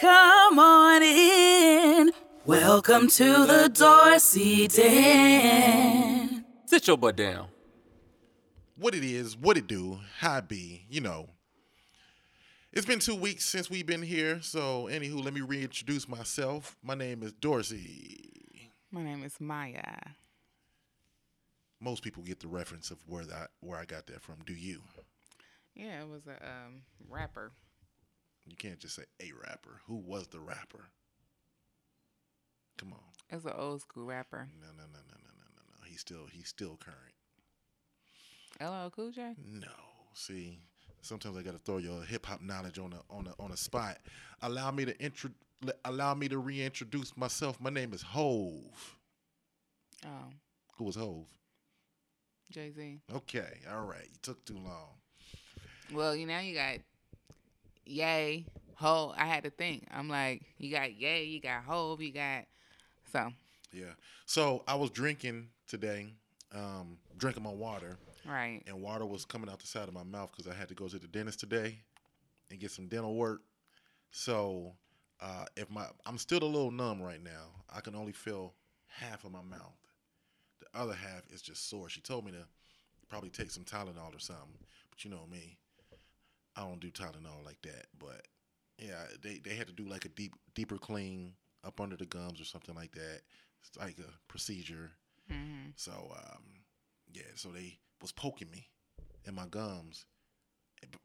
Come on in. Welcome to the Dorsey Den. Sit your butt down. What it is, what it do, how it be, you know. It's been 2 weeks since we've been here, so anywho, let me reintroduce myself. My name is Dorsey. My name is Maya. Most people get the reference of where I got that from. Do you? Yeah, it was a rapper. You can't just say a rapper. Who was the rapper? Come on. It's an old school rapper. No. He's still current. LL Cool J? No. See, sometimes I got to throw your hip hop knowledge on a spot. Allow me to reintroduce myself. My name is Hove. Oh. Who was Hove? Jay-Z. Okay. All right. You took too long. Well, you know, you got Yay, Hove. I had to think. I'm like, you got Yay, you got Hove, you got so. Yeah. So I was drinking today, drinking my water. Right. And water was coming out the side of my mouth because I had to go to the dentist today and get some dental work. So I'm still a little numb right now. I can only feel half of my mouth. The other half is just sore. She told me to probably take some Tylenol or something. But you know me. I don't do Tylenol like that. But, yeah, they had to do like a deeper clean up under the gums or something like that. It's like a procedure. Mm-hmm. So, so they was poking me in my gums.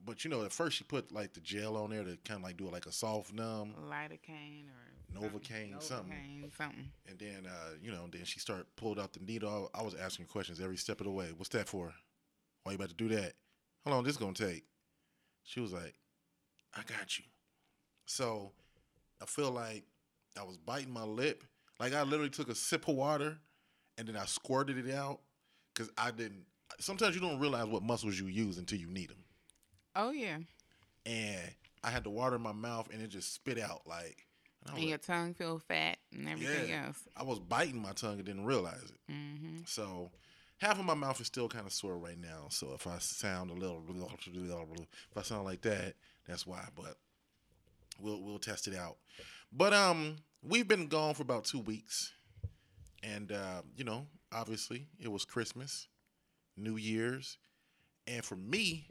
But, you know, at first she put like the gel on there to kind of like do it like a soft numb. Lidocaine or Novocaine, something. And then, then she started pulled out the needle. I was asking questions every step of the way. What's that for? Why you about to do that? How long is this going to take? She was like, I got you. So I feel like I was biting my lip. Like I literally took a sip of water and then I squirted it out because I didn't. Sometimes you don't realize what muscles you use until you need them. Oh, yeah. And I had the water in my mouth, and it just spit out. And your tongue feel fat and everything else. I was biting my tongue and didn't realize it. Mm-hmm. So half of my mouth is still kind of sore right now. So if I sound a little, if I sound like that, that's why. But we'll test it out. But we've been gone for about 2 weeks. And, obviously, it was Christmas, New Year's. And for me,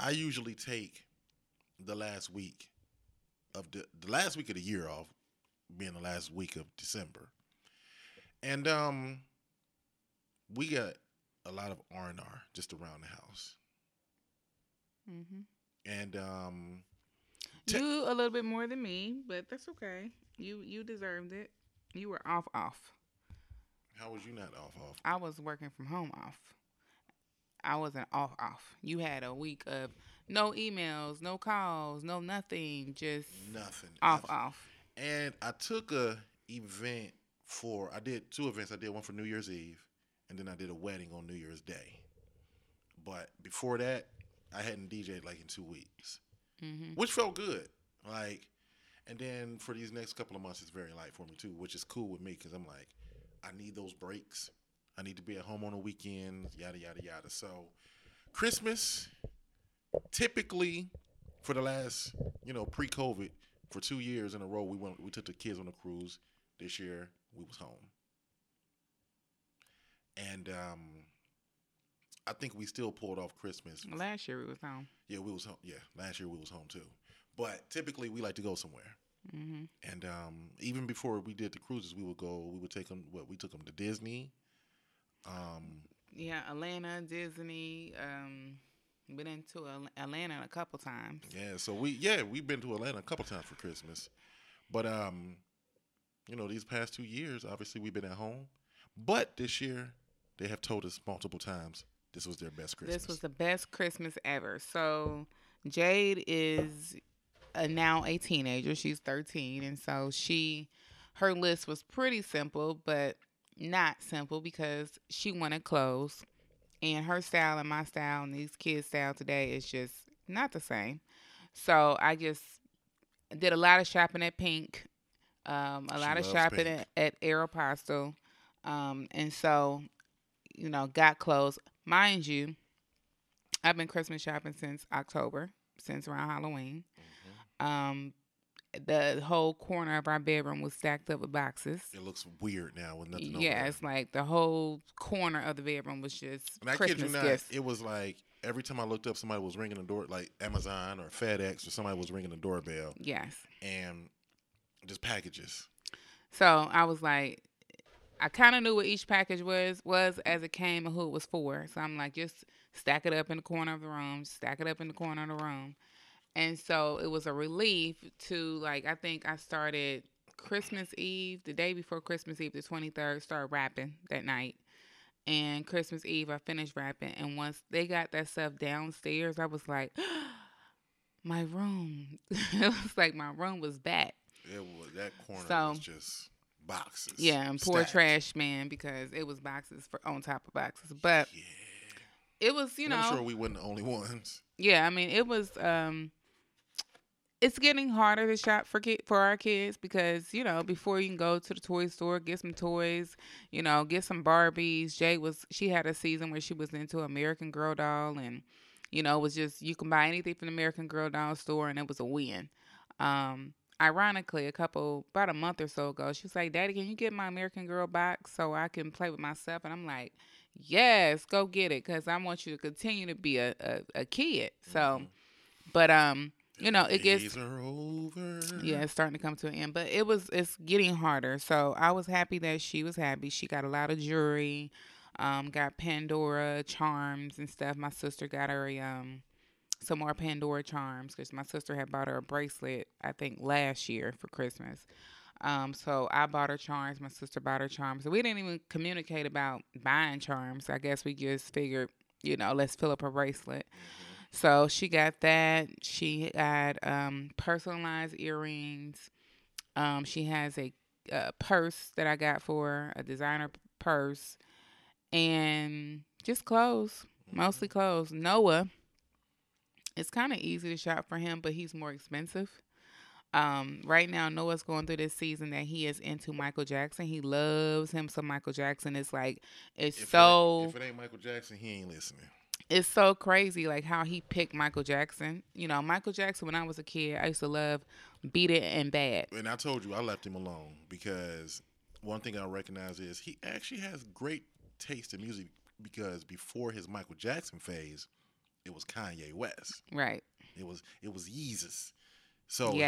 I usually take the last week of the last week of the year off, being the last week of December, and we got a lot of R&R just around the house, mm-hmm. and you a little bit more than me, but that's okay. You deserved it. You were off. How was you not off? I was working from home off. I wasn't off. You had a week of no emails, no calls, no nothing, just nothing. Off. And I took I did two events. I did one for New Year's Eve, and then I did a wedding on New Year's Day. But before that, I hadn't DJed like in 2 weeks, mm-hmm. which felt good. And then for these next couple of months, it's very light for me too, which is cool with me because I'm like, I need those breaks. I need to be at home on the weekends, yada, yada, yada. So Christmas, typically for the last, pre-COVID, for 2 years in a row, we took the kids on a cruise. This year, we was home. And I think we still pulled off Christmas. Last year, we was home. Yeah, we was home. Yeah, last year, we was home too. But typically, we like to go somewhere. Mm-hmm. And even before we did the cruises, we took them to Disney. Atlanta, Disney, been into Atlanta a couple times. Yeah, so we've been to Atlanta a couple times for Christmas. But these past 2 years, obviously we've been at home. But this year they have told us multiple times this was their best Christmas. This was the best Christmas ever. So Jade is now a teenager. She's 13, and so her list was pretty simple, but not simple because she wanted clothes, and her style and my style and these kids' style today is just not the same. So I just did a lot of shopping at Pink, a lot of shopping at Aeropostale, and so got clothes. Mind you, I've been Christmas shopping since October, since around Halloween, mm-hmm. the whole corner of our bedroom was stacked up with boxes. It looks weird now with nothing. Yeah, over it's there. Like the whole corner of the bedroom was just and Christmas I kid you not, gifts. It was like every time I looked up, somebody was ringing the door, like Amazon or FedEx or somebody was ringing the doorbell. Yes, and just packages. So I was like, I kind of knew what each package was as it came and who it was for. So I'm like, just stack it up in the corner of the room. Stack it up in the corner of the room. And so it was a relief to, like, I think I started Christmas Eve, the day before Christmas Eve, the 23rd, started rapping that night. And Christmas Eve, I finished rapping. And once they got that stuff downstairs, I was like, my room. It was like my room was back. It was, that corner was just boxes. Yeah, and poor trash man, because it was boxes on top of boxes. But yeah. It was, you know. I'm sure we weren't the only ones. Yeah, I mean, it was, it's getting harder to shop for our kids because, you know, before you can go to the toy store, get some toys, you know, get some Barbies. She had a season where she was into American Girl doll and, you know, it was just, you can buy anything from the American Girl doll store and it was a win. Ironically, about a month or so ago, she was like, Daddy, can you get my American Girl box so I can play with myself? And I'm like, yes, go get it because I want you to continue to be a kid. So, but, you know, it gets... Days are over. Yeah, it's starting to come to an end. But it's getting harder. So I was happy that she was happy. She got a lot of jewelry, got Pandora charms and stuff. My sister got her some more Pandora charms because my sister had bought her a bracelet, I think, last year for Christmas. So I bought her charms. My sister bought her charms. So we didn't even communicate about buying charms. I guess we just figured, you know, let's fill up her bracelet. So she got that. She got personalized earrings. She has a purse that I got for her, a designer purse, and just clothes, mostly clothes. Noah, it's kind of easy to shop for him, but he's more expensive. Right now, Noah's going through this season that he is into Michael Jackson. He loves him some Michael Jackson. It's like, if it ain't Michael Jackson, he ain't listening. It's so crazy, like, how he picked Michael Jackson. You know, Michael Jackson, when I was a kid, I used to love Beat It and Bad. And I told you, I left him alone because one thing I recognize is he actually has great taste in music because before his Michael Jackson phase, it was Kanye West. Right. It was Yeezus. So he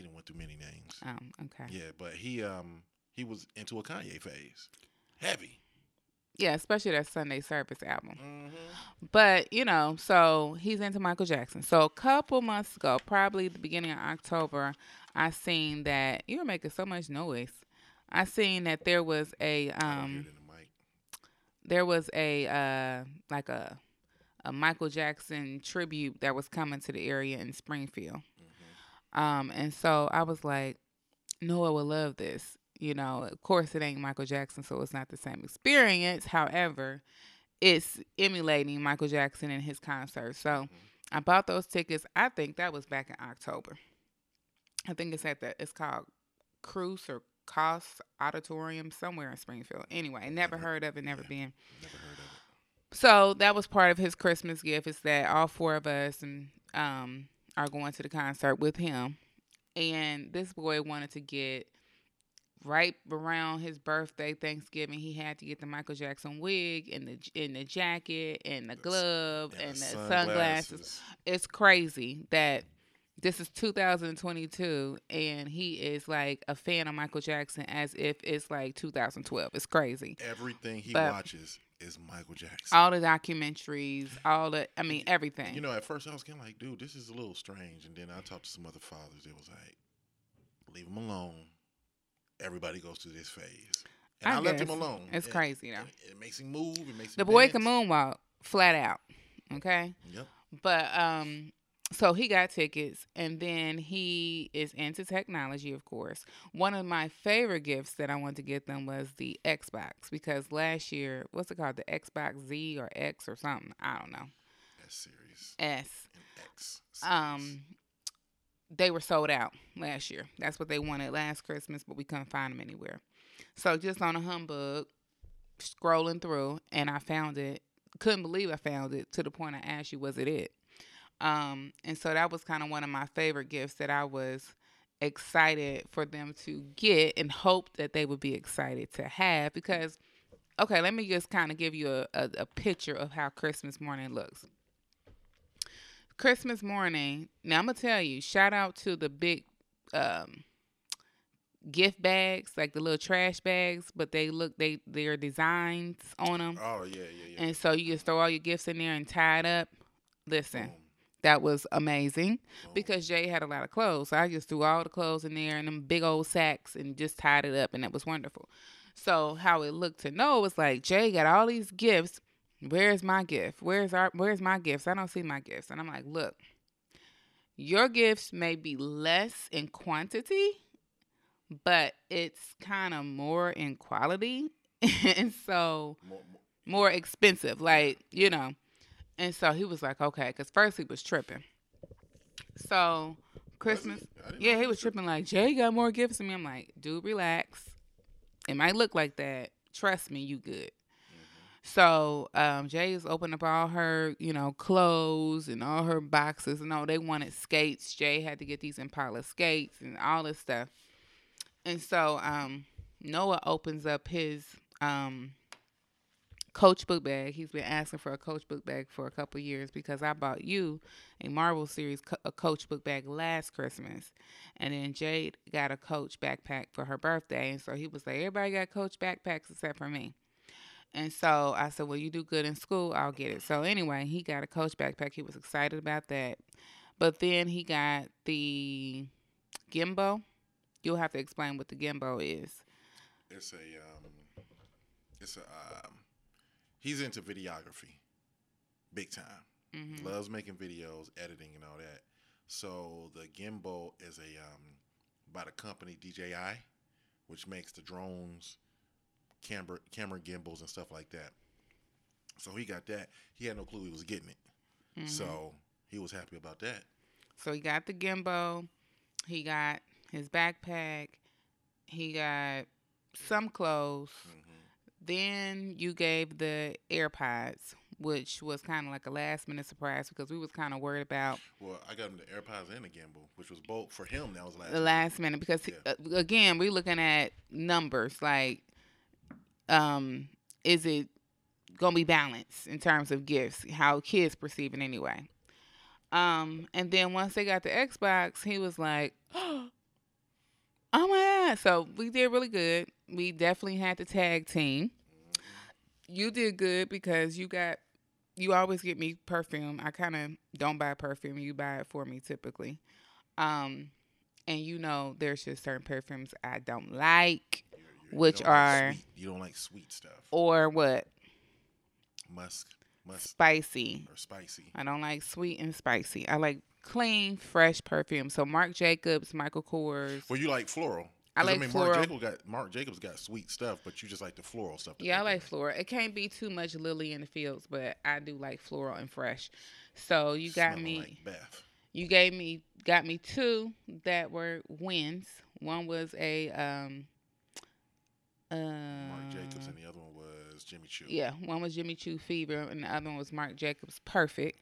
didn't went through many names. Okay. Yeah, but he was into a Kanye phase. Heavy. Yeah, especially that Sunday Service album. Mm-hmm. But, you know, so he's into Michael Jackson. So a couple months ago, probably the beginning of October, I seen that you were making so much noise. I seen that there was a Michael Jackson tribute that was coming to the area in Springfield. Mm-hmm. And so I was like, Noah would love this. You know, of course, it ain't Michael Jackson, so it's not the same experience. However, it's emulating Michael Jackson and his concert. So I bought those tickets. I think that was back in October. I think it's called Cruise or Cost Auditorium somewhere in Springfield. Anyway, never heard of it, never been. Never heard of it. So that was part of his Christmas gift. It's that all four of us are going to the concert with him. And this boy wanted to get... Right around his birthday, Thanksgiving, he had to get the Michael Jackson wig and the jacket and the glove and the sunglasses. It's crazy that this is 2022 and he is like a fan of Michael Jackson as if it's like 2012. It's crazy. Everything he watches is Michael Jackson. All the documentaries, everything. You know, at first I was kind of like, dude, this is a little strange. And then I talked to some other fathers. It was like, leave him alone. Everybody goes through this phase. And I left him alone. It's crazy, though. It makes him move. It makes him the boy dance. Can moonwalk flat out. Okay? Yep. But, so he got tickets, and then he is into technology, of course. One of my favorite gifts that I wanted to get them was the Xbox, because last year, what's it called? The Xbox Z or X or something. I don't know. S series. S. And X series. They were sold out last year. That's what they wanted last Christmas, but we couldn't find them anywhere. So just on a humbug, scrolling through, and I found it. Couldn't believe I found it to the point I asked you, was it? And so that was kind of one of my favorite gifts that I was excited for them to get and hope that they would be excited to have. Because, okay, let me just kind of give you a picture of how Christmas morning looks. Christmas morning, now I'm going to tell you, shout out to the big gift bags, like the little trash bags, but they look, there are designs on them. Oh, yeah. And so you just throw all your gifts in there and tie it up. Listen, that was amazing because Jay had a lot of clothes. So I just threw all the clothes in there and them big old sacks and just tied it up, and that was wonderful. So how it looked to Noah was like, Jay got all these gifts. Where's my gift? Where's my gifts? I don't see my gifts. And I'm like, look, your gifts may be less in quantity, but it's kind of more in quality. And so more expensive, like, you know. And so he was like, okay, because first he was tripping. So Christmas, yeah, he was tripping like, Jay got more gifts than me. I'm like, dude, relax. It might look like that. Trust me, you good. So Jay's opened up all her, you know, clothes and all her boxes, and all they wanted skates. Jay had to get these Impala skates and all this stuff. And so Noah opens up his Coach book bag. He's been asking for a Coach book bag for a couple years because I bought you a Marvel series a Coach book bag last Christmas, and then Jade got a Coach backpack for her birthday. And so he was like, everybody got Coach backpacks except for me. And so I said, well, you do good in school, I'll get it. So anyway, he got a Coach backpack. He was excited about that. But then he got the Gembo. You'll have to explain what the Gembo is. It's a, he's into videography, big time. Mm-hmm. Loves making videos, editing and all that. So the Gembo is by the company DJI, which makes the drones, camera gimbals and stuff like that. So he got that. He had no clue he was getting it. Mm-hmm. So he was happy about that. So he got the Gembo. He got his backpack. He got some clothes. Mm-hmm. Then you gave the AirPods, which was kind of like a last-minute surprise because we was kind of worried about... Well, I got him the AirPods and the Gimbal, which was both for him. That was last minute. Because, he, again, we're looking at numbers. Like, is it going to be balanced in terms of gifts, how kids perceive it anyway? And then once they got the Xbox, he was like, oh, my God. So we did really good. We definitely had to tag team. You did good because you always get me perfume. I kind of don't buy perfume. You buy it for me typically. And you know, there's just certain perfumes I don't like, you don't like sweet stuff. Or what? Musk. Spicy. Or spicy. I don't like sweet and spicy. I like clean, fresh perfume. So Marc Jacobs, Michael Kors. Well, you like floral. Floral. Marc Jacobs got sweet stuff, but you just like the floral stuff. Yeah, I like floral. It can't be too much lily in the fields, but I do like floral and fresh. So you got me. Like Beth. You got me two that were wins. One was a Marc Jacobs, and the other one was Jimmy Choo. Yeah, one was Jimmy Choo Fever, and the other one was Marc Jacobs Perfect.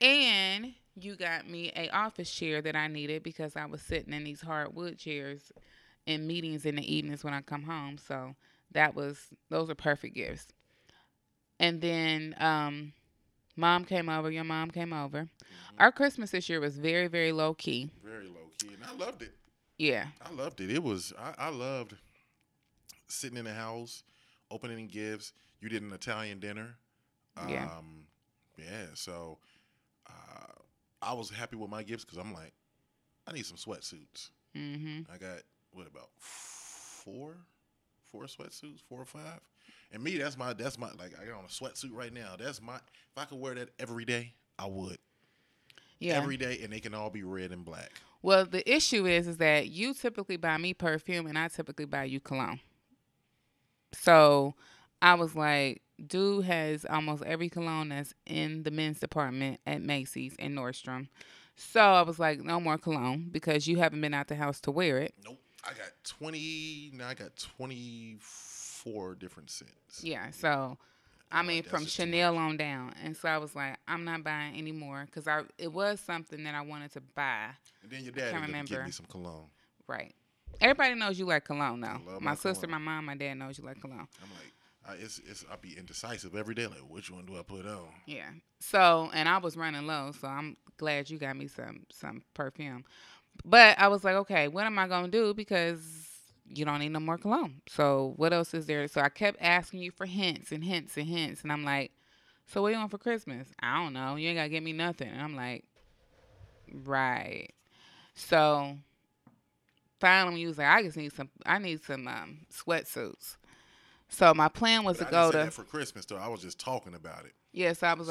And you got me a office chair that I needed because I was sitting in these hardwood chairs in meetings in the evenings when I come home. So those are perfect gifts. And then your mom came over. Mm-hmm. Our Christmas this year was very, very low key. Very low key, and I loved it. Yeah. I loved it. It was, I loved sitting in the house, opening gifts. You did an Italian dinner. So I was happy with my gifts because I'm like, I need some sweatsuits. Mm-hmm. I got, about four sweatsuits, 4 or 5? And me, that's my, like, I got on a sweatsuit right now. That's my, if I could wear that every day, I would. Yeah. Every day, and they can all be red and black. Well, the issue is that you typically buy me perfume and I typically buy you cologne. So I was like, dude has almost every cologne that's in the men's department at Macy's and Nordstrom. So I was like, no more cologne because you haven't been out the house to wear it. Nope. I got 24 different scents. Yeah, so I mean, from Chanel on down. And so I was like, I'm not buying anymore because it was something that I wanted to buy. And then your daddy would give me some cologne. Right. Everybody knows you like cologne, though. My sister, my mom, my dad knows you like cologne. I'm like, I'll be indecisive every day. Like, which one do I put on? Yeah. So, and I was running low, so I'm glad you got me some perfume. But I was like, okay, what am I going to do? Because you don't need no more cologne. So what else is there? So I kept asking you for hints and hints and hints. And I'm like, so what do you want for Christmas? I don't know. You ain't got to get me nothing. And I'm like, right. So finally, you was like, I need some sweatsuits. So my plan was that for Christmas, though. I was just talking about it. Yeah, so I was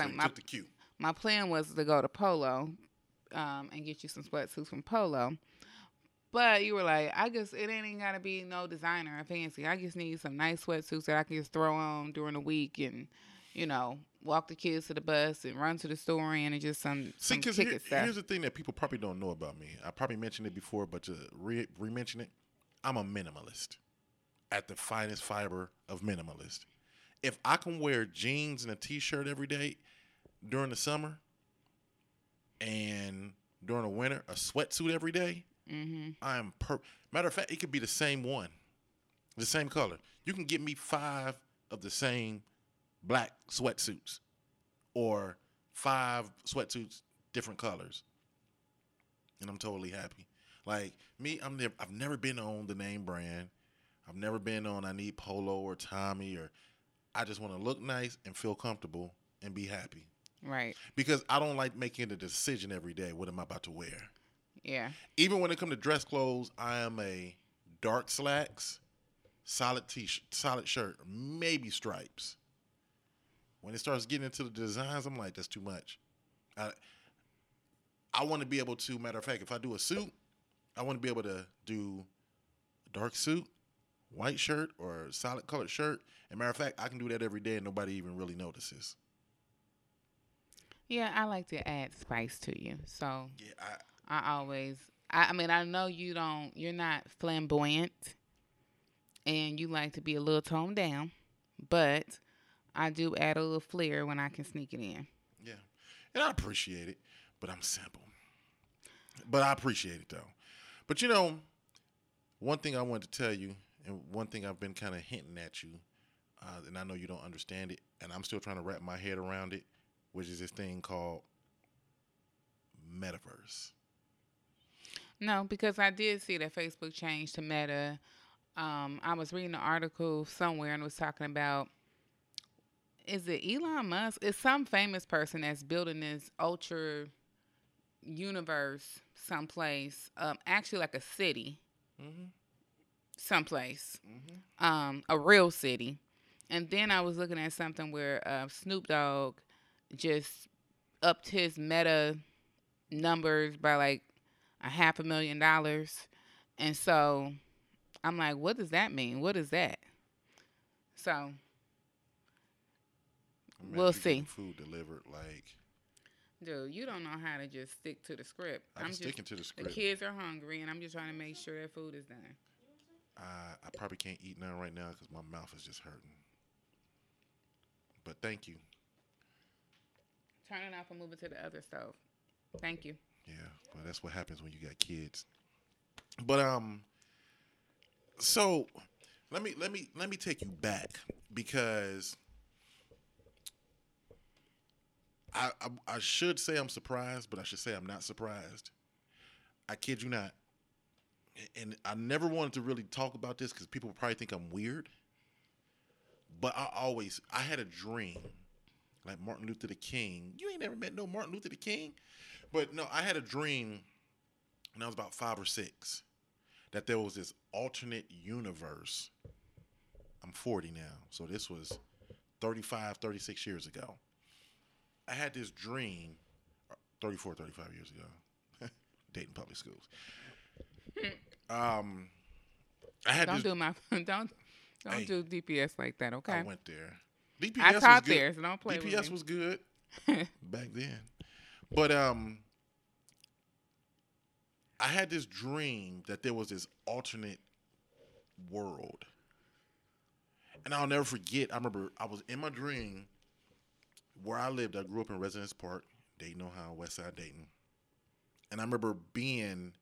my plan was to go to Polo and get you some sweatsuits from Polo. But you were like, I guess it ain't got to be no designer or fancy. I just need some nice sweatsuits that I can just throw on during the week and, you know, walk the kids to the bus and run to the store and just some ticket stuff. Here's the thing that people probably don't know about me. I probably mentioned it before, but to re-mention it, I'm a minimalist at the finest fiber of minimalist. If I can wear jeans and a T-shirt every day during the summer and during the winter, a sweatsuit every day, mm-hmm. I am matter of fact, it could be the same one, the same color. You can get me 5 of the same black sweatsuits or 5 sweatsuits, different colors. And I'm totally happy. Like me, I've never been on the name brand. I've never been on I need Polo or Tommy, or I just want to look nice and feel comfortable and be happy. Right. Because I don't like making the decision every day, what am I about to wear? Yeah. Even when it comes to dress clothes, I am a dark slacks, solid t-shirt, solid shirt, maybe stripes. When it starts getting into the designs, I'm like, that's too much. I want to be able to, matter of fact, if I do a suit, I want to be able to do a dark suit, white shirt, or solid colored shirt. And matter of fact, I can do that every day and nobody even really notices. Yeah, I like to add spice to you. So yeah, I know you're not flamboyant and you like to be a little toned down, but I do add a little flair when I can sneak it in. Yeah. And I appreciate it, but I'm simple. But I appreciate it though. But you know, one thing I wanted to tell you, and one thing I've been kind of hinting at you, and I know you don't understand it, and I'm still trying to wrap my head around it, which is this thing called metaverse. No, because I did see that Facebook changed to Meta. I was reading an article somewhere and was talking about, is it Elon Musk? It's some famous person that's building this ultra universe someplace, actually like a city, mm-hmm. someplace, mm-hmm. A real city. And then I was looking at something where Snoop Dogg just upped his Meta numbers by like, $500,000. And so I'm like, what does that mean? What is that? So we'll see. Food delivered, like. Dude, you don't know how to just stick to the script. I'm sticking to the script. The kids are hungry, and I'm just trying to make sure their food is done. I probably can't eat none right now because my mouth is just hurting. But thank you. Turn it off and move it to the other stove. Thank you. Yeah, well, that's what happens when you got kids. But so let me take you back, because I should say I'm surprised, but I should say I'm not surprised. I kid you not. And I never wanted to really talk about this because people probably think I'm weird. But I had a dream. Like Martin Luther King. You ain't never met no Martin Luther King? But no, I had a dream when I was about 5 or 6 that there was this alternate universe. I'm 40 now, so this was 35, 36 years ago. I had this dream 34, 35 years ago. Dayton Public Schools. Don't do DPS like that, okay? I went there. DPS I taught there, so don't play DPS with me. DPS was good back then. But I had this dream that there was this alternate world. And I'll never forget, I remember I was in my dream where I lived, I grew up in Residence Park, Dayton, Ohio, West Side Dayton. And I remember being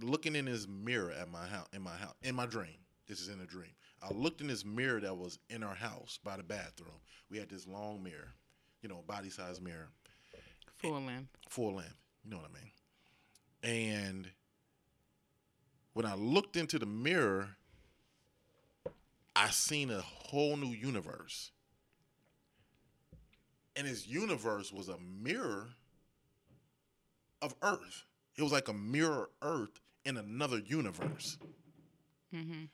looking in this mirror at my house, in my dream. This is in a dream. I looked in this mirror that was in our house by the bathroom. We had this long mirror, you know, body size mirror. Full lamp. You know what I mean? And when I looked into the mirror, I seen a whole new universe. And this universe was a mirror of Earth. It was like a mirror Earth in another universe. Mm-hmm.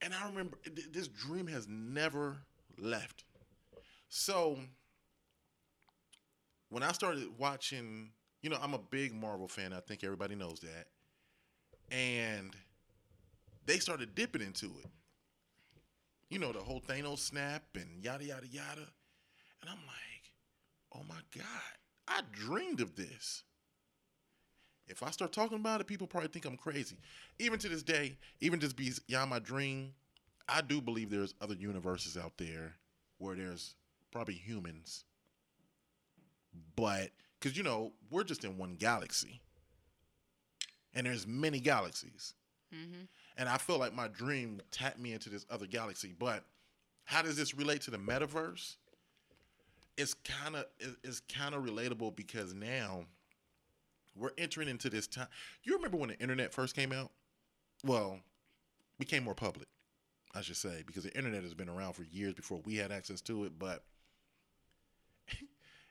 And I remember this dream has never left. So when I started watching, you know, I'm a big Marvel fan. I think everybody knows that. And they started dipping into it. You know, the whole Thanos snap and yada, yada, yada. And I'm like, oh, my God, I dreamed of this. If I start talking about it, people probably think I'm crazy. Even to this day, even just beyond my dream, I do believe there's other universes out there where there's probably humans. But, because, you know, we're just in one galaxy. And there's many galaxies. Mm-hmm. And I feel like my dream tapped me into this other galaxy. But how does this relate to the metaverse? It's kind of relatable because now we're entering into this time. You remember when the internet first came out? Well, became more public, I should say, because the internet has been around for years before we had access to it. But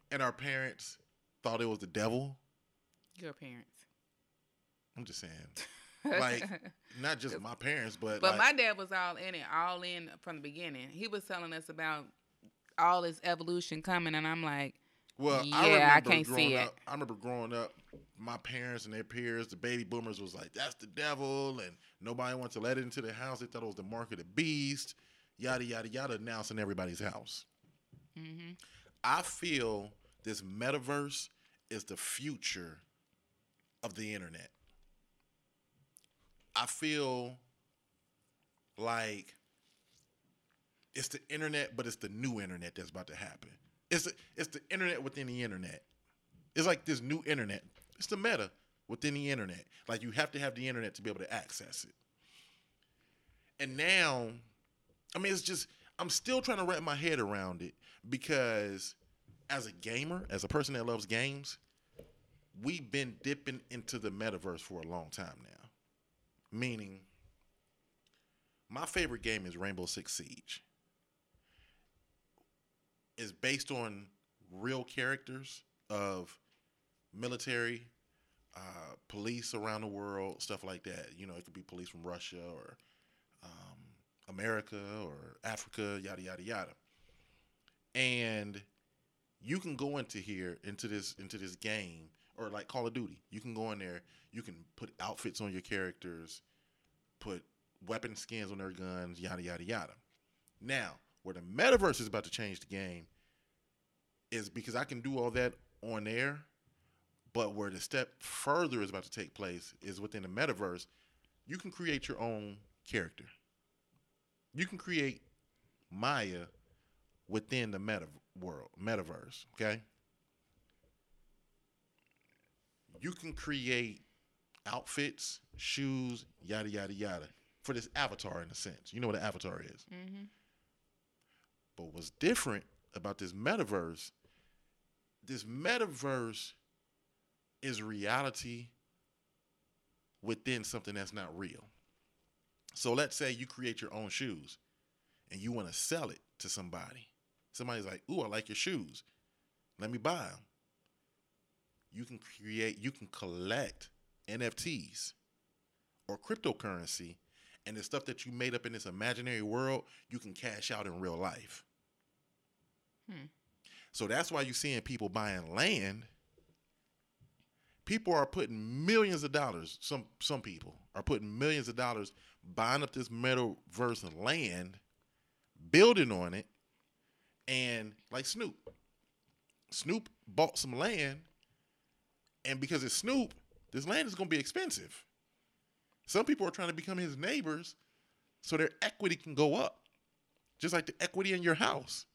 and our parents thought it was the devil. Your parents. I'm just saying. Like, not just my parents, but like, my dad was all in from the beginning. He was telling us about all this evolution coming, and I'm like, well, yeah, I can't see it. I remember growing up, my parents and their peers, the baby boomers, was like, that's the devil, and nobody wants to let it into the house. They thought it was the mark of the beast, yada, yada, yada. Now it's in everybody's house. Mm-hmm. I feel this metaverse is the future of the internet. I feel like it's the internet, but it's the new internet that's about to happen. It's the internet within the internet. It's like this new internet. It's the meta within the internet. Like, you have to have the internet to be able to access it. And now, I mean, it's just, I'm still trying to wrap my head around it because as a gamer, as a person that loves games, we've been dipping into the metaverse for a long time now. Meaning, my favorite game is Rainbow Six Siege. It's based on real characters of military, police around the world, stuff like that. You know, it could be police from Russia or America or Africa, yada, yada, yada. And you can go into here, into this game, or like Call of Duty. You can go in there. You can put outfits on your characters, put weapon skins on their guns, yada, yada, yada. Now, where the metaverse is about to change the game is because I can do all that on air, but where the step further is about to take place is within the metaverse, you can create your own character. You can create Maya within the metaverse, okay? You can create outfits, shoes, yada, yada, yada, for this avatar in a sense. You know what an avatar is. Mm-hmm. But what's different about this metaverse is reality within something that's not real. So let's say you create your own shoes and you want to sell it to somebody. Somebody's like, ooh, I like your shoes. Let me buy them. You can collect NFTs or cryptocurrency, and the stuff that you made up in this imaginary world, you can cash out in real life. So that's why you're seeing people buying land. People are putting millions of dollars. Some people are putting millions of dollars buying up this metaverse and land, building on it, and like Snoop. Snoop bought some land, and because it's Snoop, this land is going to be expensive. Some people are trying to become his neighbors so their equity can go up, just like the equity in your house.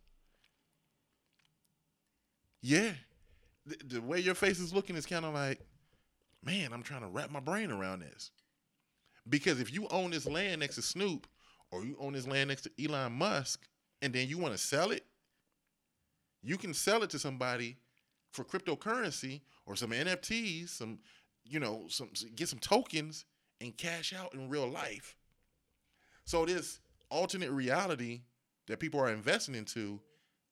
Yeah. The way your face is looking is kind of like, man, I'm trying to wrap my brain around this. Because if you own this land next to Snoop or you own this land next to Elon Musk and then you want to sell it, you can sell it to somebody for cryptocurrency or some NFTs, some, you know, some, get some tokens and cash out in real life. So this alternate reality that people are investing into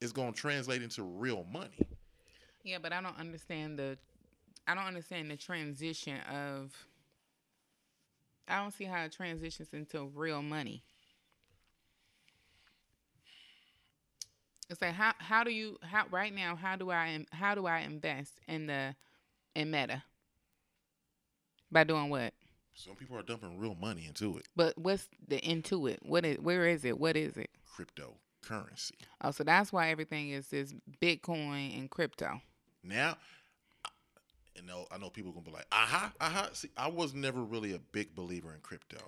is going to translate into real money. Yeah, but I don't understand the transition of, I don't see how it transitions into real money. It's like how do I invest in Meta? By doing what? Some people are dumping real money into it. But what's the into it? What is it? Cryptocurrency. Oh, so that's why everything is this Bitcoin and crypto. Now, you know, I know people are going to be like, aha. See, I was never really a big believer in crypto.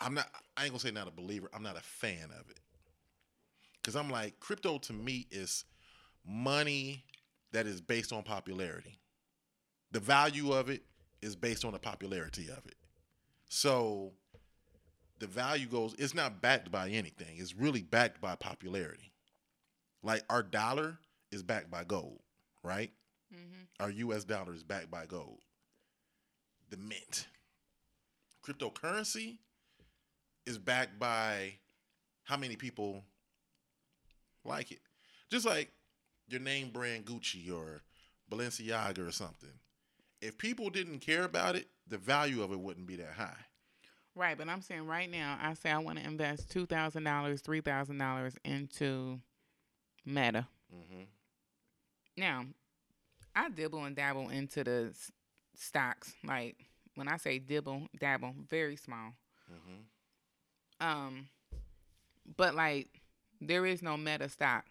I ain't going to say not a believer. I'm not a fan of it. Because I'm like, crypto to me is money that is based on popularity. The value of it is based on the popularity of it. So the value goes, it's not backed by anything. It's really backed by popularity. Like our dollar is backed by gold, right? Mm-hmm. Our U.S. dollar is backed by gold. The mint. Cryptocurrency is backed by how many people like it. Just like your name brand Gucci or Balenciaga or something. If people didn't care about it, the value of it wouldn't be that high. Right, but I'm saying right now, I say I want to invest $2,000, $3,000 into Meta. Mm-hmm. Now, I dibble and dabble into the stocks. Like, when I say dibble, dabble, very small. Mm-hmm. But, like, there is no Meta stock.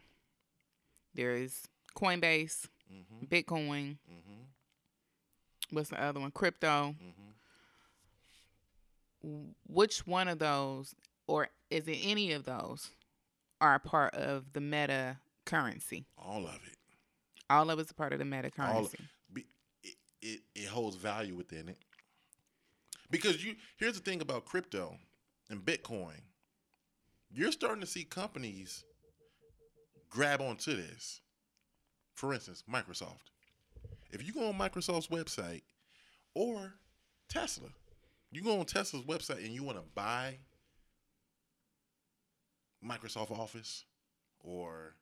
There is Coinbase, mm-hmm. Bitcoin, mm-hmm. What's the other one? Crypto. Mm-hmm. Which one of those, or is it any of those, are a part of the Meta currency? All of it. All of it's a part of the Meta currency. It holds value within it. Because here's the thing about crypto and Bitcoin. You're starting to see companies grab onto this. For instance, Microsoft. If you go on Microsoft's website or Tesla, you go on Tesla's website and you want to buy Microsoft Office or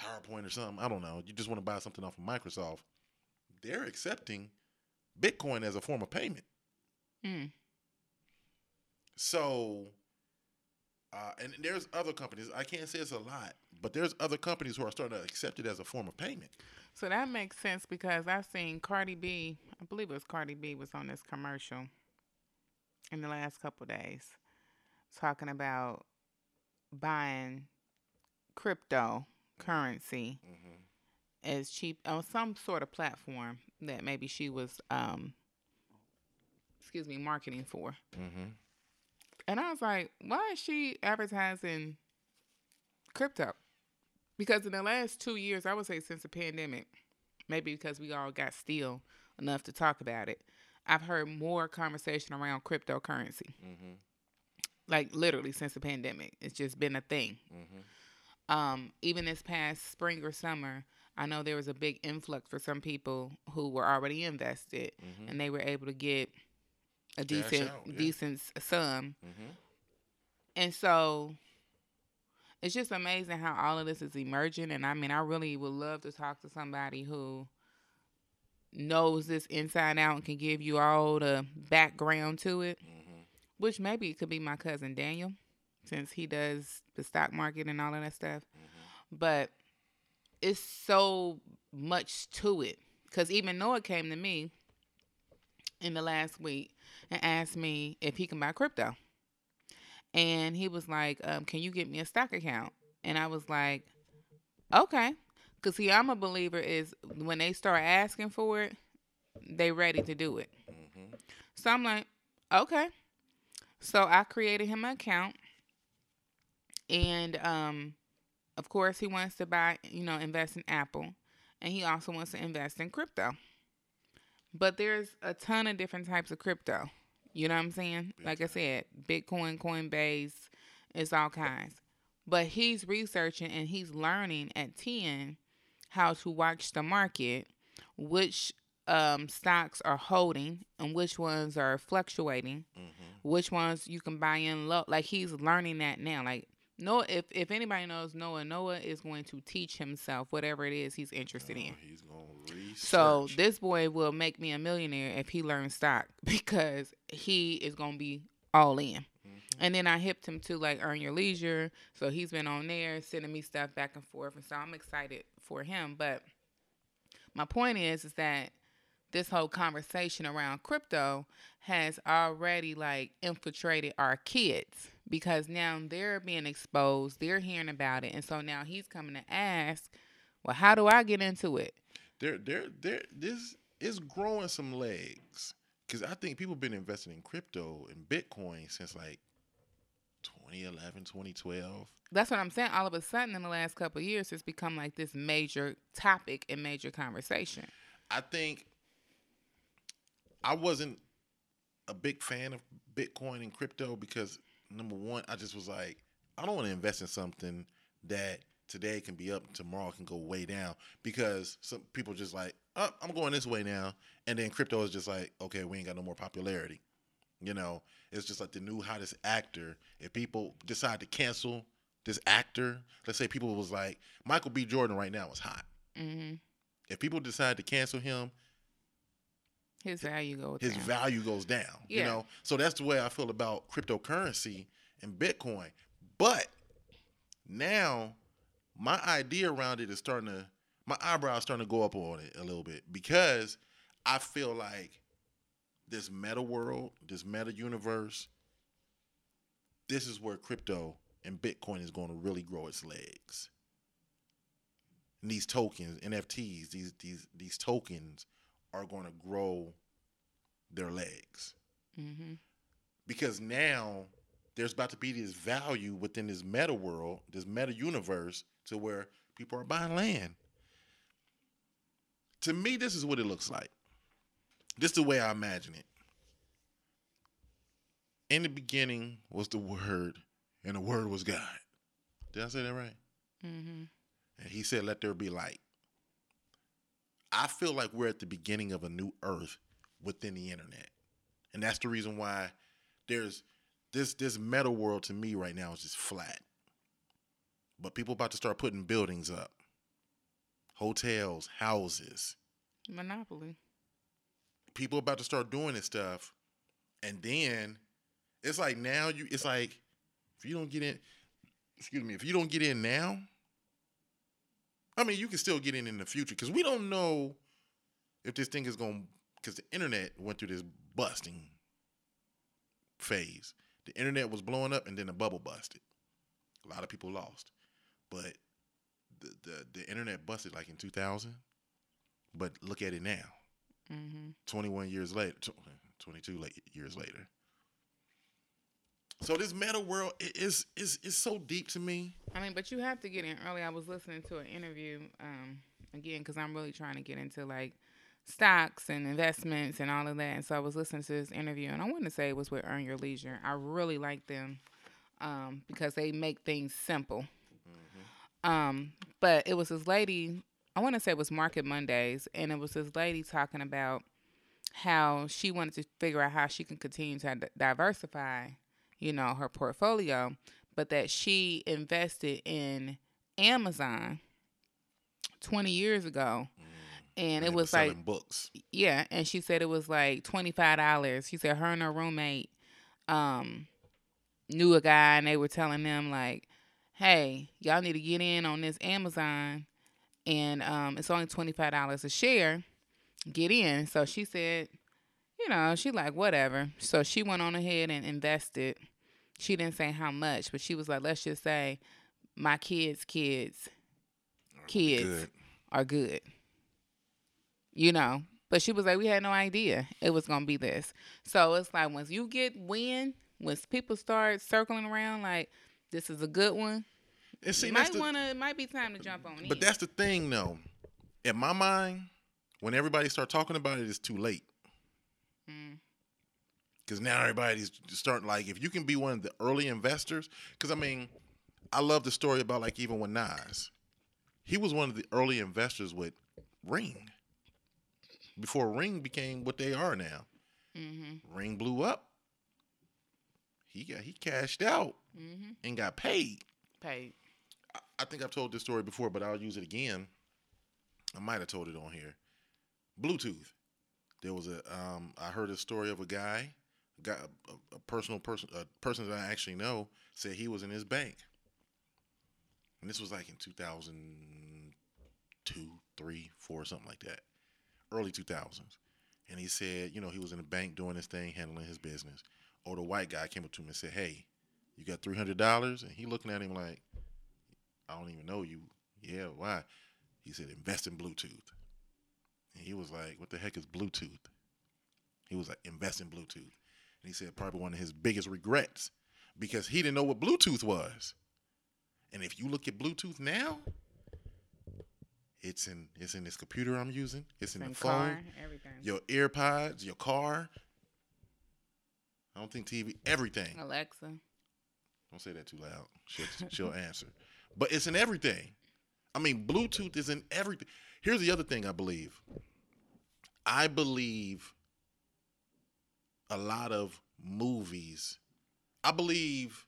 PowerPoint or something, I don't know. You just want to buy something off of Microsoft. They're accepting Bitcoin as a form of payment. Mm. So, and there's other companies. I can't say it's a lot, but there's other companies who are starting to accept it as a form of payment. So that makes sense because I've seen Cardi B, I believe it was Cardi B, was on this commercial in the last couple of days talking about buying crypto currency mm-hmm. as cheap on some sort of platform that maybe she was, marketing for. Mm-hmm. And I was like, why is she advertising crypto? Because in the last 2 years, I would say since the pandemic, maybe because we all got still enough to talk about it, I've heard more conversation around cryptocurrency. Mm-hmm. Like literally since the pandemic, it's just been a thing. Mm-hmm. Even this past spring or summer, I know there was a big influx for some people who were already invested, mm-hmm. and they were able to get a decent sum. Mm-hmm. And so it's just amazing how all of this is emerging. And I mean, I really would love to talk to somebody who knows this inside out and can give you all the background to it, mm-hmm. which maybe it could be my cousin Daniel, since he does the stock market and all of that stuff. Mm-hmm. But it's so much to it. Because even Noah came to me in the last week and asked me if he can buy crypto. And he was like, can you get me a stock account? And I was like, okay. Because see, I'm a believer is when they start asking for it, they ready to do it. Mm-hmm. So I'm like, okay. So I created him an account. And Of course, he wants to buy, invest in Apple, and he also wants to invest in crypto. But there's a ton of different types of crypto. You know what I'm saying? Like I said, Bitcoin, Coinbase, it's all kinds. But he's researching and he's learning at 10 how to watch the market, which stocks are holding and which ones are fluctuating, which ones you can buy in low. Like, he's learning that now. Like, Noah, if anybody knows Noah is going to teach himself whatever it is he's interested in. He's going to research. So this boy will make me a millionaire if he learns stock, because he is going to be all in. And then I hipped him to like Earn Your Leisure. So he's been on there sending me stuff back and forth. And so I'm excited for him. But my point is that this whole conversation around crypto has already like infiltrated our kids, because now they're being exposed. They're hearing about it. And so now he's coming to ask, well, how do I get into it? This is growing some legs, because I think people have been investing in crypto and Bitcoin since like 2011, 2012. That's what I'm saying. All of a sudden in the last couple of years, it's become like this major topic and major conversation. I think I wasn't a big fan of Bitcoin and crypto because, number one, I just was like, I don't want to invest in something that today can be up and tomorrow can go way down, because some people just like, oh, I'm going this way now. And then crypto is just like, okay, we ain't got no more popularity. It's just like the new hottest actor. If people decide to cancel this actor, let's say people was like, Michael B. Jordan right now is hot. Mm-hmm. If people decide to cancel him, his value goes down, yeah. So that's the way I feel about cryptocurrency and Bitcoin. But now my idea around it is my eyebrows starting to go up on it a little bit, because I feel like this meta world, this meta universe, this is where crypto and Bitcoin is going to really grow its legs. And these tokens, NFTs, these tokens are going to grow their legs. Mm-hmm. Because now there's about to be this value within this meta world, this meta universe, to where people are buying land. To me, this is what it looks like. This is the way I imagine it. In the beginning was the Word, and the Word was God. Did I say that right? Mm-hmm. And he said, let there be light. I feel like we're at the beginning of a new earth within the internet. And that's the reason why there's this meta world, to me right now, is just flat. But people about to start putting buildings up. Hotels, houses. Monopoly. People about to start doing this stuff. And then it's like if you don't get in, if you don't get in now, I mean, you can still get in the future, because we don't know if this thing is going, because the internet went through this busting phase. The internet was blowing up, and then the bubble busted. A lot of people lost. But the internet busted like in 2000. But look at it now. Mm-hmm. 21 years later, 22 years later. So this meta world is so deep to me. I mean, but you have to get in early. I was listening to an interview, again, because I'm really trying to get into, like, stocks and investments and all of that. And so I was listening to this interview, and I wouldn't say it was with Earn Your Leisure. I really like them because they make things simple. Mm-hmm. But it was this lady, I want to say it was Market Mondays, and it was this lady talking about how she wanted to figure out how she can continue to diversify her portfolio, but that she invested in Amazon 20 years ago. And it was like books. Yeah. And she said it was like $25. She said her and her roommate knew a guy, and they were telling them like, hey, y'all need to get in on this Amazon, and it's only $25 a share. Get in. So she said, she like, whatever. So she went on ahead and invested. She didn't say how much, but she was like, let's just say my kids are good. But she was like, we had no idea it was going to be this. So it's like, once you get when people start circling around, like, this is a good one. And see, might be time to jump on. But that's the thing, though. In my mind, when everybody start talking about it, it's too late. Because now everybody's starting, like, if you can be one of the early investors, because, I mean, I love the story about, like, even with Nas. He was one of the early investors with Ring. Before Ring became what they are now. Mm-hmm. Ring blew up. He cashed out and got paid. I think I've told this story before, but I'll use it again. I might have told it on here. Bluetooth. There was a I heard a story of a person that I actually know said he was in his bank. And this was like in 2002, 3, 4, something like that. Early 2000s. And he said, you know, he was in a bank doing his thing, handling his business. Or the white guy came up to him and said, "Hey, you got $300?" And he looking at him like, "I don't even know you." "Yeah, why?" He said, "Invest in Bluetooth." And he was like, "What the heck is Bluetooth?" He was like, "Invest in Bluetooth." And he said probably one of his biggest regrets because he didn't know what Bluetooth was. And if you look at Bluetooth now, it's in this computer I'm using. It's in the phone, car, everything. Your AirPods, your car. I don't think TV, everything. Alexa. Don't say that too loud. She'll answer. But it's in everything. I mean, Bluetooth is in everything. Here's the other thing I believe. I believe a lot of movies. I believe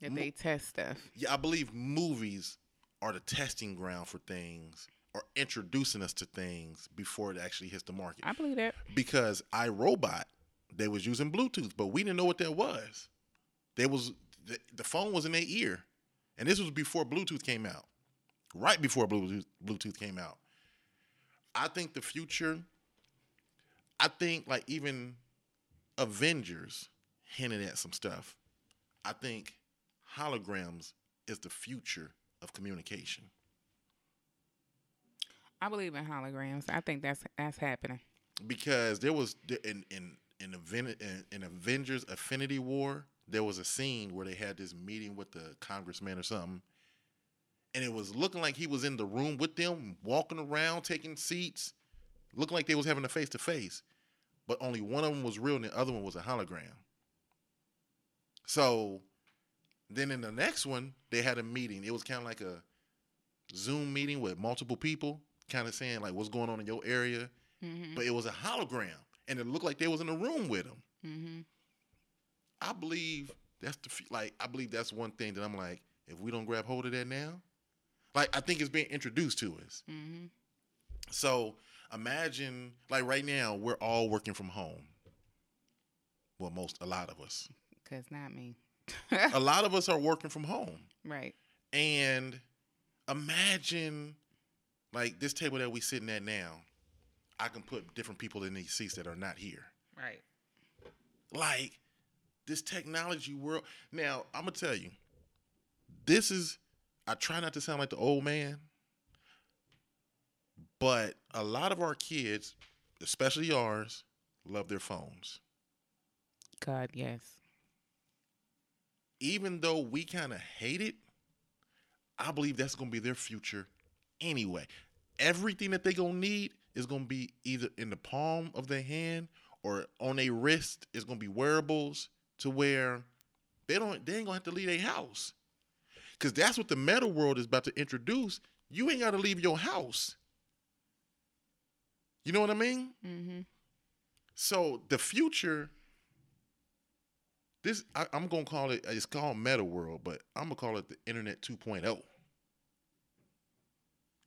that they test stuff. Yeah, I believe movies are the testing ground for things or introducing us to things before it actually hits the market. I believe that. Because iRobot, they was using Bluetooth, but we didn't know what that was. The phone was in their ear. And this was before Bluetooth came out. Right before Bluetooth came out. I think the future, I think like even Avengers hinted at some stuff. I think holograms is the future of communication. I believe in holograms. I think that's happening. Because there was in Avengers Infinity War, there was a scene where they had this meeting with the congressman or something. And it was looking like he was in the room with them, walking around, taking seats, looking like they was having a face-to-face. But only one of them was real and the other one was a hologram. So then in the next one, they had a meeting. It was kind of like a Zoom meeting with multiple people, kind of saying, like, what's going on in your area? Mm-hmm. But it was a hologram, and it looked like they was in a room with them. Mm-hmm. I believe that's that's one thing that I'm like, if we don't grab hold of that now, like, I think it's being introduced to us. Mm-hmm. So imagine, like, right now, we're all working from home. Well, a lot of us. Because not me. A lot of us are working from home. Right. And imagine, like, this table that we're sitting at now, I can put different people in these seats that are not here. Right. Like, this technology world. Now, I'm going to tell you, I try not to sound like the old man, but a lot of our kids, especially ours, love their phones. God, yes. Even though we kind of hate it, I believe that's going to be their future anyway. Everything that they're going to need is going to be either in the palm of their hand or on their wrist. It's going to be wearables to where they ain't going to have to leave their house. Because that's what the meta world is about to introduce. You ain't got to leave your house. You know what I mean? Mm-hmm. So the future, I'm going to call it, it's called meta world, but I'm going to call it the Internet 2.0.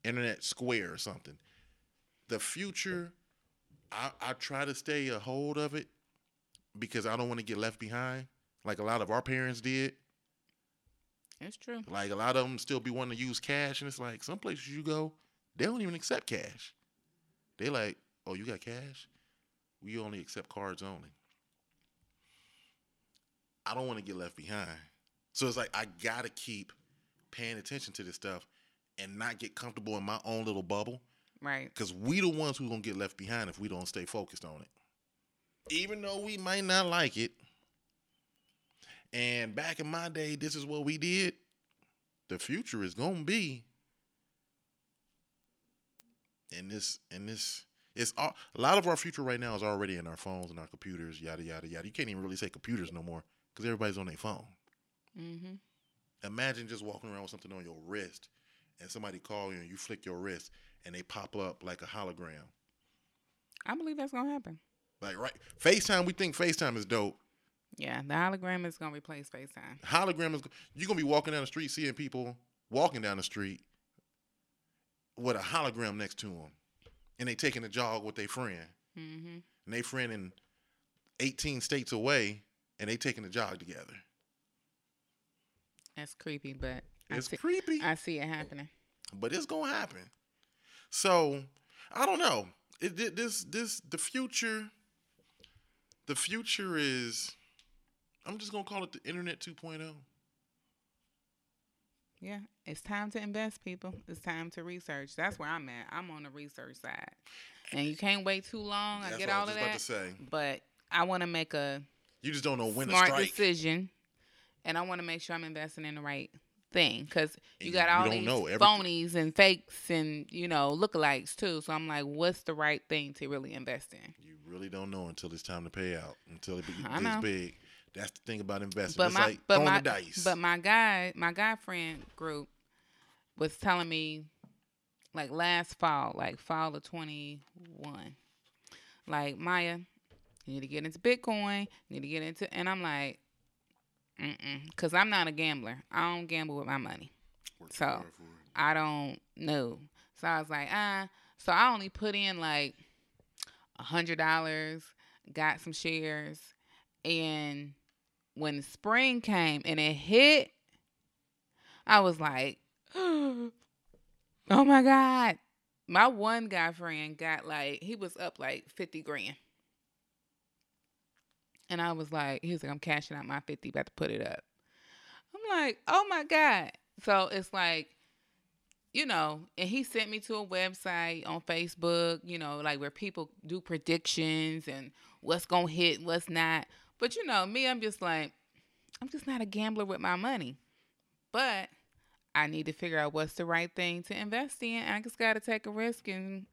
Internet Square or something. The future, I try to stay a hold of it because I don't want to get left behind like a lot of our parents did. That's true. Like, a lot of them still be wanting to use cash, and it's like, some places you go, they don't even accept cash. They like, oh, you got cash? We only accept cards only. I don't want to get left behind. So it's like, I got to keep paying attention to this stuff and not get comfortable in my own little bubble. Right. Because we the ones who's going to get left behind if we don't stay focused on it. Even though we might not like it. And back in my day, this is what we did. the future is gonna be in this. It's all, a lot of our future right now is already in our phones and our computers, yada yada yada. You can't even really say computers no more because everybody's on their phone. Mm-hmm. Imagine just walking around with something on your wrist, and somebody call you and you flick your wrist, and they pop up like a hologram. I believe that's gonna happen. Like, right, FaceTime. We think FaceTime is dope. Yeah, the hologram is gonna replace FaceTime. Hologram is you're gonna be walking down the street, seeing people walking down the street with a hologram next to them, and they taking a jog with their friend, mm-hmm. and they friend in 18 states away, and they taking a jog together. That's creepy, but creepy. I see it happening. But it's gonna happen. So I don't know. The future is, I'm just going to call it the Internet 2.0. Yeah, it's time to invest, people. It's time to research. That's where I'm at. I'm on the research side. And you can't wait too long. That's I get all of that. That's what I was about to say. But I want to make you just don't know when to strike. Smart decision. And I want to make sure I'm investing in the right thing. Because you got all these phonies and fakes and, lookalikes, too. So I'm like, what's the right thing to really invest in? You really don't know until it's time to pay out. Until it gets big. That's the thing about investing. But it's throwing the dice. But my guy friend group was telling me, like last fall, like fall of 21, like, Maya, you need to get into Bitcoin. You need to get into, and I'm like, because I'm not a gambler. I don't gamble with my money. So I don't know. So I was like, so I only put in like $100, got some shares. And when spring came and it hit, I was like, oh, my God. My one guy friend got he was up like 50 grand. And I was like, he was like, I'm cashing out my 50, about to put it up. I'm like, oh, my God. So it's like, and he sent me to a website on Facebook, where people do predictions and what's going to hit, what's not. But, me, I'm just not a gambler with my money. But I need to figure out what's the right thing to invest in. I just got to take a risk and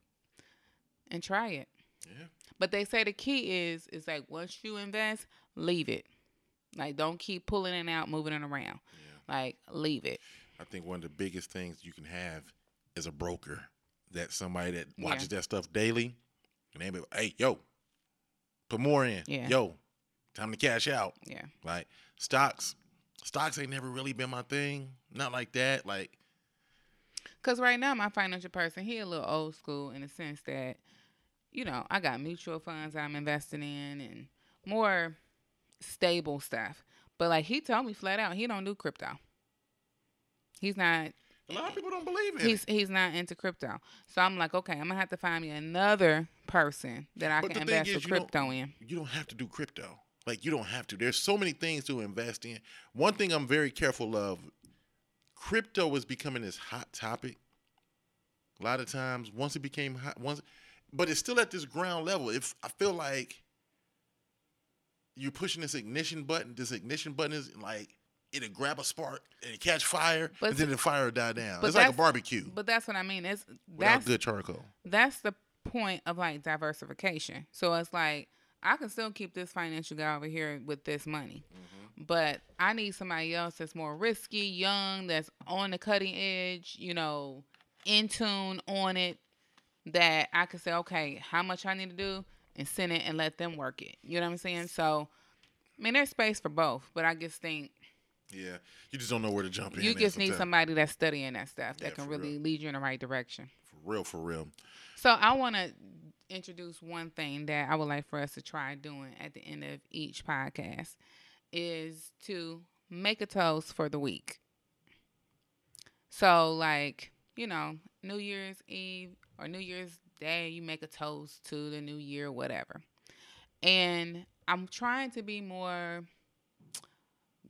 try it. Yeah. But they say the key is like, once you invest, leave it. Like, don't keep pulling it out, moving it around. Yeah. Like, leave it. I think one of the biggest things you can have is a broker. That's somebody that watches that stuff daily. And they be like, hey, yo, put more in. Yeah. Yo. Time to cash out. Yeah. Like, stocks ain't never really been my thing. Not like that. Like, because right now, my financial person, he a little old school in the sense that, I got mutual funds I'm investing in and more stable stuff. But, he told me flat out, he don't do crypto. He's not. A lot of people don't believe it. He's not into crypto. So I'm like, okay, I'm going to have to find me another person that I can invest the crypto in. You don't have to do crypto. Like, you don't have to. There's so many things to invest in. One thing I'm very careful of, crypto is becoming this hot topic. A lot of times, once it became hot, but it's still at this ground level. If I feel like you're pushing this ignition button is like, it'll grab a spark and it catch fire, but and then the fire will die down. It's like a barbecue. But that's what I mean. Without good charcoal. That's the point of diversification. So it's like, I can still keep this financial guy over here with this money. Mm-hmm. But I need somebody else that's more risky, young, that's on the cutting edge, in tune on it, that I can say, okay, how much I need to do and send it and let them work it. You know what I'm saying? So, I mean, there's space for both, but I just think. Yeah. You just don't know where to jump in. You just need somebody that's studying that stuff that can really lead you in the right direction. For real. So I want to introduce one thing that I would like for us to try doing at the end of each podcast is to make a toast for the week. So New Year's Eve or New Year's Day, you make a toast to the new year, whatever. And I'm trying to be more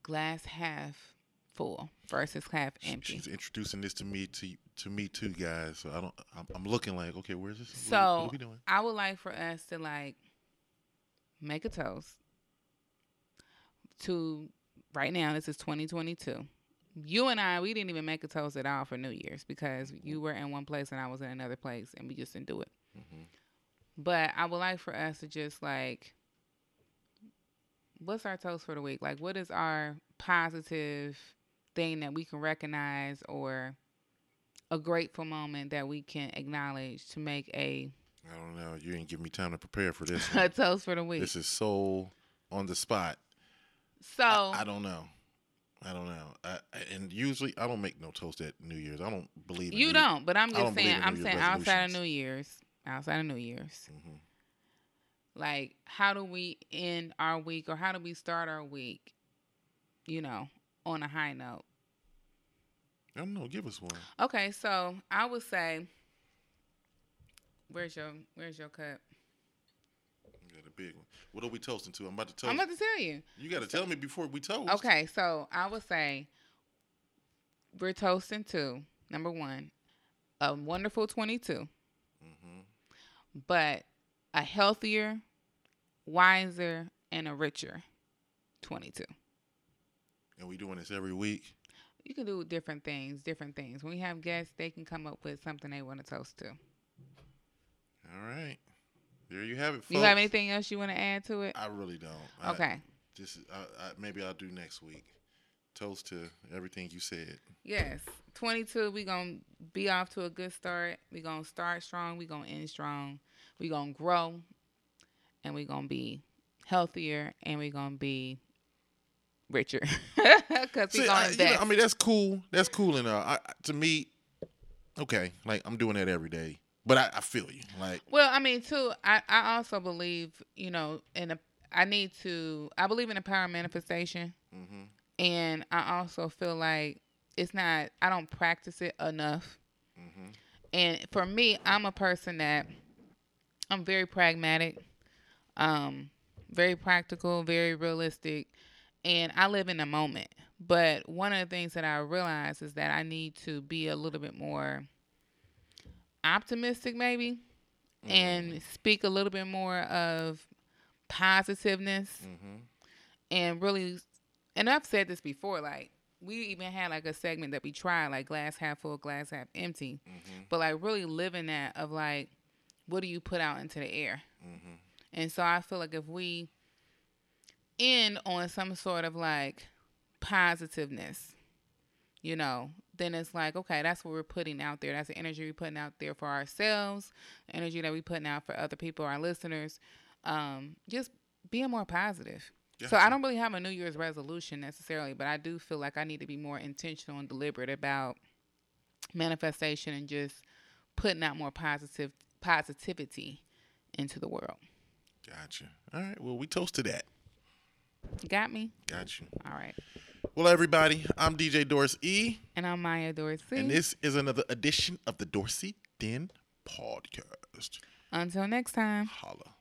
glass half full versus half empty. She's introducing this to me too, guys. So I'm looking like, okay, where's this? So what are we doing? I would like for us to make a toast to right now. This is 2022. you and I, we didn't even make a toast at all for New Year's because you were in one place and I was in another place and we just didn't do it. Mm-hmm. But I would like for us to just like, what's our toast for the week? Like, what is our positive thing that we can recognize or a grateful moment that we can acknowledge to make a... I don't know. You didn't give me time to prepare for this. A toast for the week. This is so on the spot. So... I don't know. I don't know. And usually I don't make no toast at New Year's. I don't believe in you. You don't, but I'm just saying, I'm saying outside of New Year's. Outside of New Year's. Mm-hmm. Like, how do we end our week or how do we start our week, you know, on a high note? I don't know. Give us one. Okay, so I would say, where's your cup? You got a big one. What are we toasting to? I'm about to tell you. You got to tell me before we toast. Okay, so I would say we're toasting to, number one, a wonderful 22. Mm-hmm. But a healthier, wiser, and a richer 22. And we doing this every week? You can do different things. When we have guests, they can come up with something they want to toast to. All right. There you have it, folks. You have anything else you want to add to it? I really don't. Okay. Maybe I'll do next week. Toast to everything you said. Yes. 22, we're going to be off to a good start. We're going to start strong. We're going to end strong. We're going to grow. And we're going to be healthier. And we're going to be... richer, because we going back. I mean, that's cool. That's cool and all. To me, okay, like I'm doing that every day. But I feel you. Like, well, I mean, too. I also believe, you know, I believe in the power of manifestation, mm-hmm. and I also feel like it's not. I don't practice it enough. Mm-hmm. And for me, I'm a person that I'm very pragmatic, very practical, very realistic. And I live in the moment. But one of the things that I realize is that I need to be a little bit more optimistic maybe and speak a little bit more of positiveness. Mm-hmm. And really, and I've said this before, like we even had like a segment that we tried, like glass half full, glass half empty. Mm-hmm. But like really living that of like, what do you put out into the air? Mm-hmm. And so I feel like if we end on some sort of like positiveness, you know, then it's like, okay, that's what we're putting out there. That's the energy we're putting out there for ourselves, the energy that we're putting out for other people, our listeners, just being more positive. Yeah. So I don't really have a New Year's resolution necessarily, but I do feel like I need to be more intentional and deliberate about manifestation and just putting out more positivity into the world. Gotcha. All right. Well, we toast to that. Got me? Got you. All right. Well, everybody, I'm DJ Doris E. And I'm Maya Doris C. And this is another edition of the Dorsey Den Podcast. Until next time. Holla.